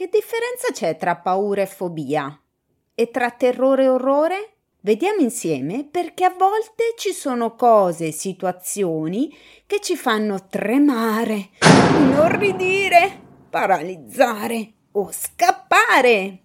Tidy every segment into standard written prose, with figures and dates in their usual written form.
Che differenza c'è tra paura e fobia? E tra terrore e orrore? Vediamo insieme, perché a volte ci sono cose, situazioni che ci fanno tremare, inorridire, paralizzare o scappare.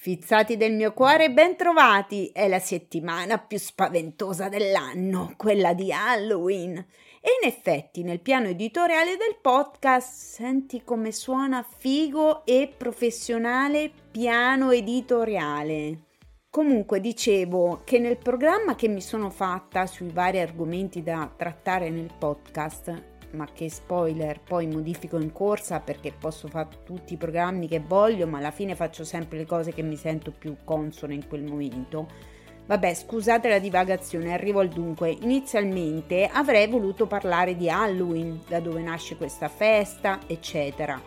Fizzati del mio cuore, ben trovati! È la settimana più spaventosa dell'anno, quella di Halloween. E in effetti nel piano editoriale del podcast, senti come suona figo e professionale, piano editoriale. Comunque dicevo che nel programma che mi sono fatta sui vari argomenti da trattare nel podcast, ma che spoiler, poi modifico in corsa perché posso fare tutti i programmi che voglio, ma alla fine faccio sempre le cose che mi sento più consone in quel momento. Vabbè, scusate la divagazione, arrivo al dunque. Inizialmente avrei voluto parlare di Halloween, da dove nasce questa festa, eccetera,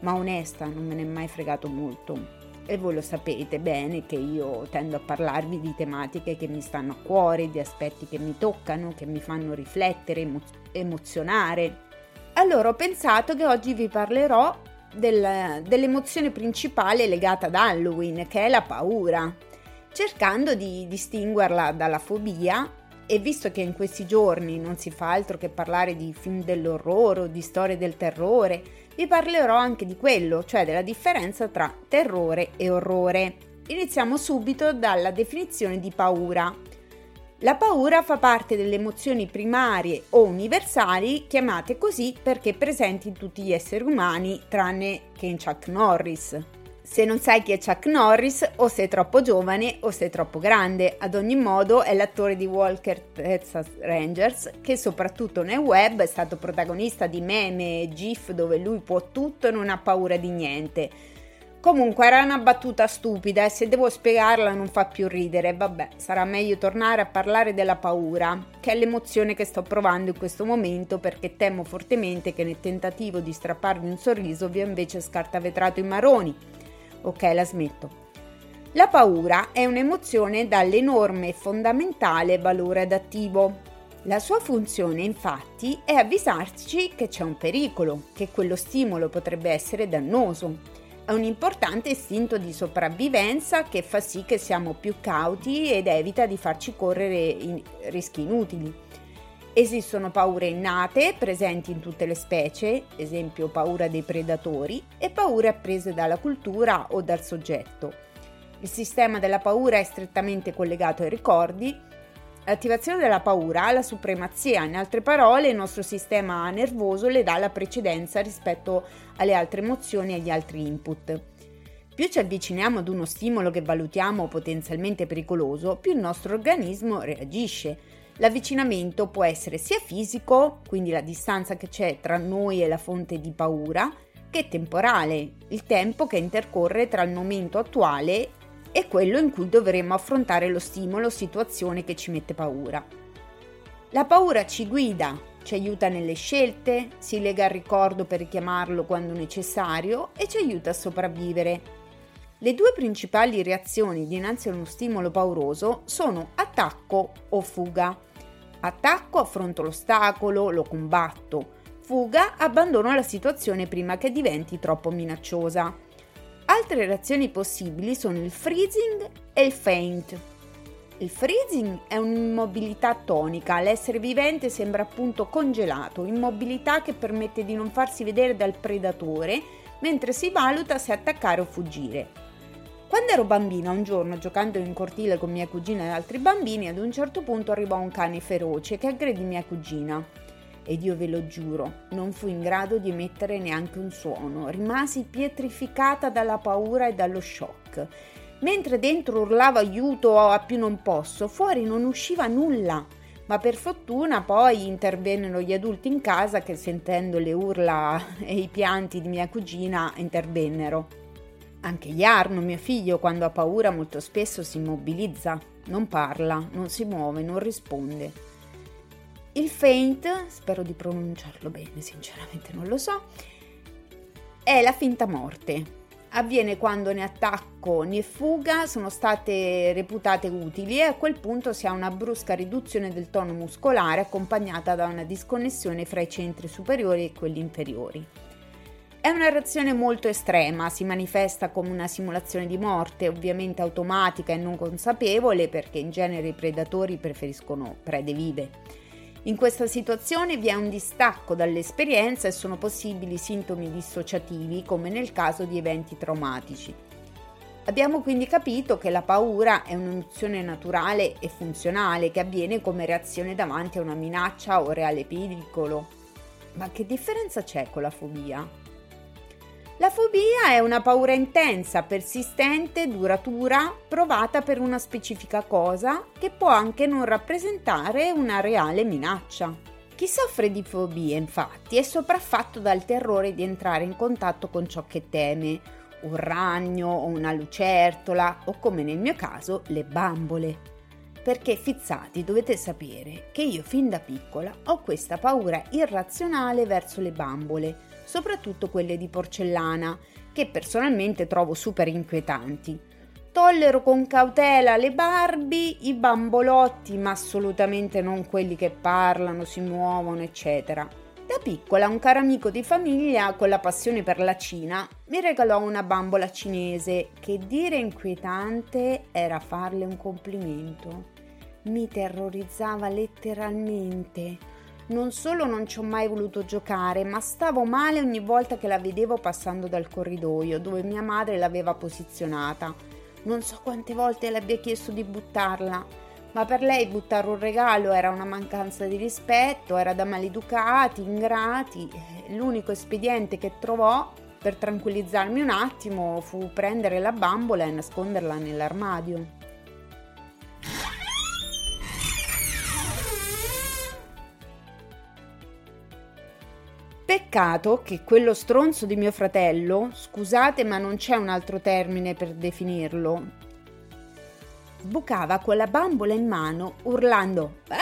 ma onesta non me ne è mai fregato molto, e voi lo sapete bene che io tendo a parlarvi di tematiche che mi stanno a cuore, di aspetti che mi toccano, che mi fanno riflettere, emozionare. Allora ho pensato che oggi vi parlerò dell'emozione principale legata ad Halloween, che è la paura, cercando di distinguerla dalla fobia. E visto che in questi giorni non si fa altro che parlare di film dell'orrore o di storie del terrore, vi parlerò anche di quello, cioè della differenza tra terrore e orrore. Iniziamo subito dalla definizione di paura. La paura fa parte delle emozioni primarie o universali, chiamate così perché presenti in tutti gli esseri umani, tranne che in Chuck Norris. Se non sai chi è Chuck Norris, o sei troppo giovane o sei troppo grande. Ad ogni modo è l'attore di Walker Texas Rangers, che soprattutto nel web è stato protagonista di meme e gif dove lui può tutto e non ha paura di niente. Comunque era una battuta stupida e se devo spiegarla non fa più ridere. Vabbè, sarà meglio tornare a parlare della paura, che è l'emozione che sto provando in questo momento, perché temo fortemente che nel tentativo di strapparvi un sorriso vi ho invece scartavetrato i marroni. Ok, la smetto. La paura è un'emozione dall'enorme e fondamentale valore adattivo. La sua funzione, infatti, è avvisarci che c'è un pericolo, che quello stimolo potrebbe essere dannoso. È un importante istinto di sopravvivenza che fa sì che siamo più cauti ed evita di farci correre rischi inutili. Esistono paure innate, presenti in tutte le specie, esempio paura dei predatori, e paure apprese dalla cultura o dal soggetto. Il sistema della paura è strettamente collegato ai ricordi. L'attivazione della paura ha la supremazia, in altre parole il nostro sistema nervoso le dà la precedenza rispetto alle altre emozioni e agli altri input. Più ci avviciniamo ad uno stimolo che valutiamo potenzialmente pericoloso, più il nostro organismo reagisce. L'avvicinamento può essere sia fisico, quindi la distanza che c'è tra noi e la fonte di paura, che temporale, il tempo che intercorre tra il momento attuale e quello in cui dovremo affrontare lo stimolo o situazione che ci mette paura. La paura ci guida, ci aiuta nelle scelte, si lega al ricordo per richiamarlo quando necessario e ci aiuta a sopravvivere. Le due principali reazioni dinanzi a uno stimolo pauroso sono attacco o fuga. Attacco, affronto l'ostacolo, lo combatto. Fuga, abbandono la situazione prima che diventi troppo minacciosa. Altre reazioni possibili sono il freezing e il faint. Il freezing è un'immobilità tonica, l'essere vivente sembra appunto congelato, immobilità che permette di non farsi vedere dal predatore mentre si valuta se attaccare o fuggire. Quando ero bambina, un giorno, giocando in cortile con mia cugina e altri bambini, ad un certo punto arrivò un cane feroce che aggredì mia cugina. Ed io ve lo giuro, non fui in grado di emettere neanche un suono. Rimasi pietrificata dalla paura e dallo shock. Mentre dentro urlava aiuto a più non posso, fuori non usciva nulla. Ma per fortuna poi intervennero gli adulti in casa che, sentendo le urla e i pianti di mia cugina, intervennero. Anche Jarno, mio figlio, quando ha paura molto spesso si immobilizza, non parla, non si muove, non risponde. Il feint, spero di pronunciarlo bene, sinceramente non lo so, è la finta morte. Avviene quando né attacco né fuga sono state reputate utili e a quel punto si ha una brusca riduzione del tono muscolare accompagnata da una disconnessione fra i centri superiori e quelli inferiori. È una reazione molto estrema, si manifesta come una simulazione di morte, ovviamente automatica e non consapevole perché in genere i predatori preferiscono prede vive. In questa situazione vi è un distacco dall'esperienza e sono possibili sintomi dissociativi, come nel caso di eventi traumatici. Abbiamo quindi capito che la paura è un'emozione naturale e funzionale che avviene come reazione davanti a una minaccia o reale pericolo. Ma che differenza c'è con la fobia? La fobia è una paura intensa, persistente, duratura, provata per una specifica cosa che può anche non rappresentare una reale minaccia. Chi soffre di fobie, infatti, è sopraffatto dal terrore di entrare in contatto con ciò che teme, un ragno o una lucertola o, come nel mio caso, le bambole. Perché, fizzati, dovete sapere che io fin da piccola ho questa paura irrazionale verso le bambole, soprattutto quelle di porcellana, che personalmente trovo super inquietanti. Tollero con cautela le Barbie, i bambolotti, ma assolutamente non quelli che parlano, si muovono, eccetera. Da piccola un caro amico di famiglia con la passione per la Cina mi regalò una bambola cinese che dire inquietante era farle un complimento. Mi terrorizzava letteralmente. Non solo non ci ho mai voluto giocare, ma stavo male ogni volta che la vedevo passando dal corridoio dove mia madre l'aveva posizionata. Non so quante volte le abbia chiesto di buttarla. Ma per lei buttare un regalo era una mancanza di rispetto, era da maleducati, ingrati. L'unico espediente che trovò per tranquillizzarmi un attimo fu prendere la bambola e nasconderla nell'armadio. Peccato che quello stronzo di mio fratello, scusate ma non c'è un altro termine per definirlo, sbucava con la bambola in mano urlando "Aaah!"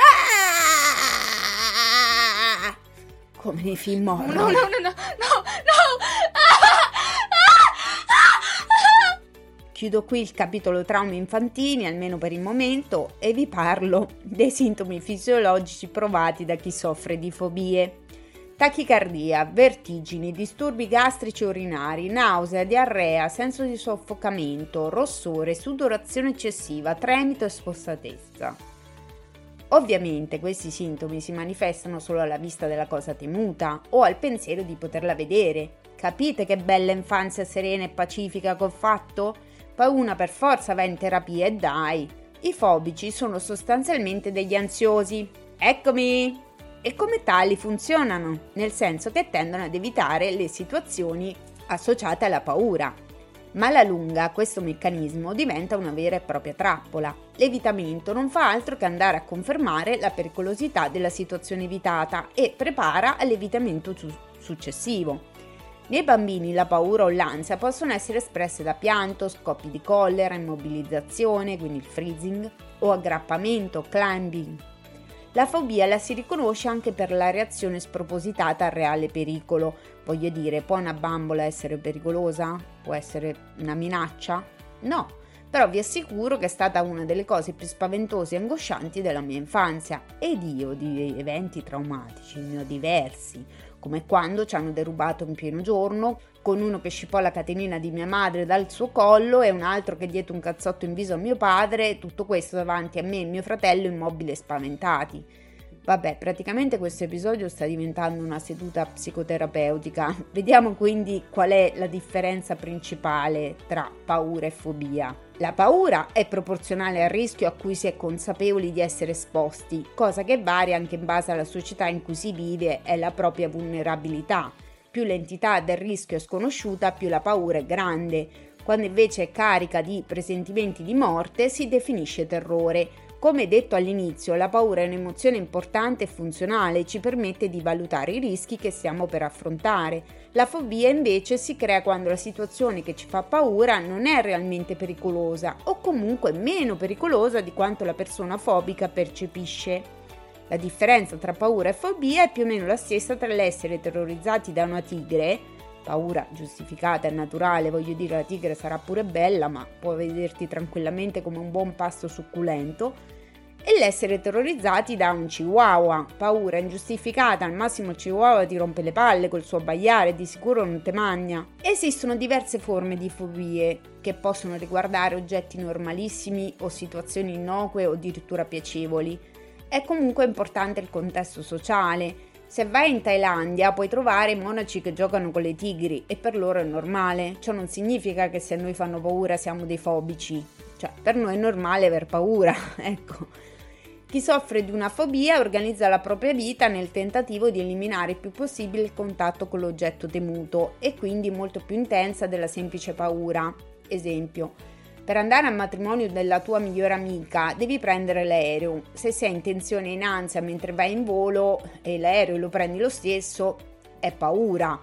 come nei film horror. No. Chiudo qui il capitolo traumi infantili, almeno per il momento, e vi parlo dei sintomi fisiologici provati da chi soffre di fobie: tachicardia, vertigini, disturbi gastrici urinari, nausea, diarrea, senso di soffocamento, rossore, sudorazione eccessiva, tremito e spossatezza. Ovviamente questi sintomi si manifestano solo alla vista della cosa temuta o al pensiero di poterla vedere. Capite che bella infanzia serena e pacifica che ho fatto? Poi una per forza va in terapia e dai! I fobici sono sostanzialmente degli ansiosi. Eccomi! E come tali funzionano, nel senso che tendono ad evitare le situazioni associate alla paura. Ma alla lunga questo meccanismo diventa una vera e propria trappola. L'evitamento non fa altro che andare a confermare la pericolosità della situazione evitata e prepara all'evitamento successivo. Nei bambini la paura o l'ansia possono essere espresse da pianto, scoppi di collera, immobilizzazione, quindi il freezing, o aggrappamento, climbing. La fobia la si riconosce anche per la reazione spropositata al reale pericolo. Voglio dire, può una bambola essere pericolosa? Può essere una minaccia? No, però vi assicuro che è stata una delle cose più spaventose e angoscianti della mia infanzia. Ed io di eventi traumatici ne ho diversi, come quando ci hanno derubato in pieno giorno, con uno che scippò la catenina di mia madre dal suo collo e un altro che diede un cazzotto in viso a mio padre, tutto questo davanti a me e mio fratello immobili e spaventati. Vabbè, praticamente questo episodio sta diventando una seduta psicoterapeutica. Vediamo quindi qual è la differenza principale tra paura e fobia. La paura è proporzionale al rischio a cui si è consapevoli di essere esposti, cosa che varia anche in base alla società in cui si vive e alla propria vulnerabilità. Più l'entità del rischio è sconosciuta, più la paura è grande. Quando invece è carica di presentimenti di morte, si definisce terrore. Come detto all'inizio, la paura è un'emozione importante e funzionale, ci permette di valutare i rischi che stiamo per affrontare. La fobia invece si crea quando la situazione che ci fa paura non è realmente pericolosa o comunque meno pericolosa di quanto la persona fobica percepisce. La differenza tra paura e fobia è più o meno la stessa tra l'essere terrorizzati da una tigre, paura giustificata e naturale, voglio dire la tigre sarà pure bella ma può vederti tranquillamente come un buon pasto succulento, e l'essere terrorizzati da un chihuahua, paura ingiustificata, al massimo il chihuahua ti rompe le palle col suo abbaiare, di sicuro non te magna. Esistono diverse forme di fobie che possono riguardare oggetti normalissimi o situazioni innocue o addirittura piacevoli. È comunque importante il contesto sociale. Se vai in Thailandia puoi trovare monaci che giocano con le tigri e per loro è normale. Ciò non significa che se a noi fanno paura siamo dei fobici. Cioè, per noi è normale aver paura, ecco. Chi soffre di una fobia organizza la propria vita nel tentativo di eliminare il più possibile il contatto con l'oggetto temuto e quindi molto più intensa della semplice paura. Esempio, per andare al matrimonio della tua migliore amica devi prendere l'aereo. Se sei in tensione e in ansia mentre vai in volo e l'aereo lo prendi lo stesso, è paura.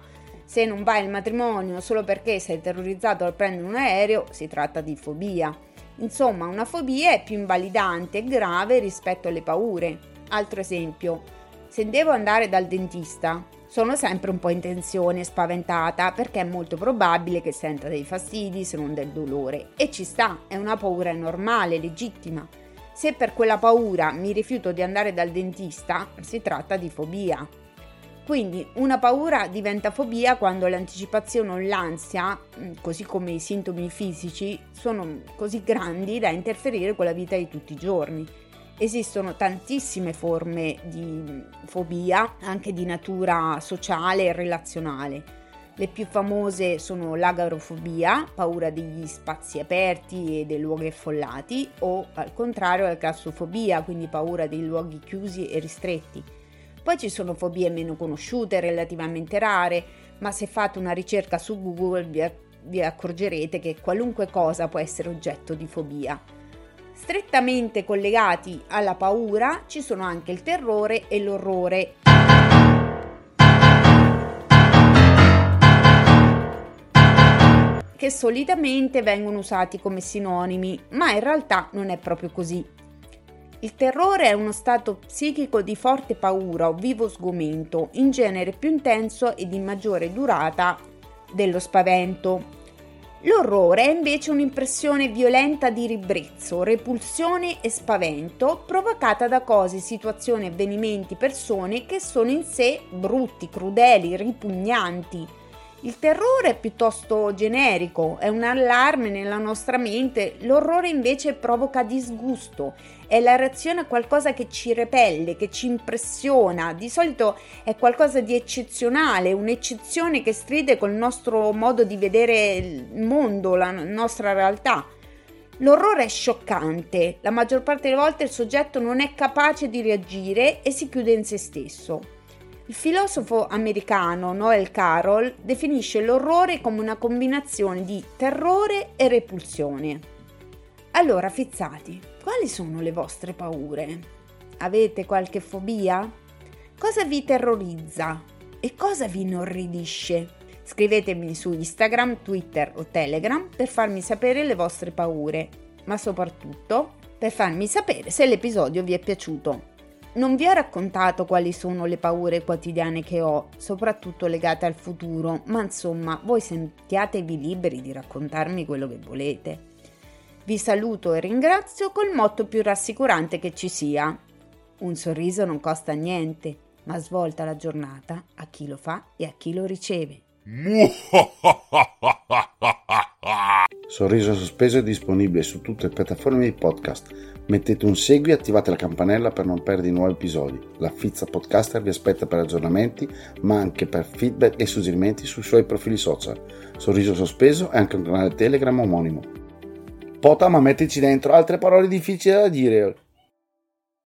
Se non vai al matrimonio solo perché sei terrorizzato al prendere un aereo, si tratta di fobia. Insomma, una fobia è più invalidante e grave rispetto alle paure. Altro esempio, se devo andare dal dentista, sono sempre un po' in tensione e spaventata perché è molto probabile che senta dei fastidi se non del dolore. E ci sta, è una paura normale, legittima. Se per quella paura mi rifiuto di andare dal dentista, si tratta di fobia. Quindi una paura diventa fobia quando l'anticipazione o l'ansia, così come i sintomi fisici, sono così grandi da interferire con la vita di tutti i giorni. Esistono tantissime forme di fobia, anche di natura sociale e relazionale. Le più famose sono l'agarofobia, paura degli spazi aperti e dei luoghi affollati, o al contrario la claustrofobia, quindi paura dei luoghi chiusi e ristretti. Poi ci sono fobie meno conosciute, relativamente rare, ma se fate una ricerca su Google vi accorgerete che qualunque cosa può essere oggetto di fobia. Strettamente collegati alla paura ci sono anche il terrore e l'orrore. Che solitamente vengono usati come sinonimi, ma in realtà non è proprio così. Il terrore è uno stato psichico di forte paura o vivo sgomento, in genere più intenso e di maggiore durata dello spavento. L'orrore è invece un'impressione violenta di ribrezzo, repulsione e spavento provocata da cose, situazioni, avvenimenti, persone che sono in sé brutti, crudeli, ripugnanti. Il terrore è piuttosto generico, è un allarme nella nostra mente, l'orrore invece provoca disgusto, è la reazione a qualcosa che ci repelle, che ci impressiona, di solito è qualcosa di eccezionale, un'eccezione che stride col nostro modo di vedere il mondo, la nostra realtà. L'orrore è scioccante, la maggior parte delle volte il soggetto non è capace di reagire e si chiude in se stesso. Il filosofo americano Noel Carroll definisce l'orrore come una combinazione di terrore e repulsione. Allora, fizzati, quali sono le vostre paure? Avete qualche fobia? Cosa vi terrorizza? E cosa vi inorridisce? Scrivetemi su Instagram, Twitter o Telegram per farmi sapere le vostre paure, ma soprattutto per farmi sapere se l'episodio vi è piaciuto. Non vi ho raccontato quali sono le paure quotidiane che ho, soprattutto legate al futuro, ma insomma, voi sentiatevi liberi di raccontarmi quello che volete. Vi saluto e ringrazio col motto più rassicurante che ci sia. Un sorriso non costa niente, ma svolta la giornata a chi lo fa e a chi lo riceve. Sorriso Sospeso è disponibile su tutte le piattaforme di podcast. Mettete un segui e attivate la campanella per non perdere nuovi episodi. La Fizza Podcaster vi aspetta per aggiornamenti, ma anche per feedback e suggerimenti sui suoi profili social. Sorriso Sospeso è anche un canale Telegram omonimo. Pota, ma mettici dentro altre parole difficili da dire.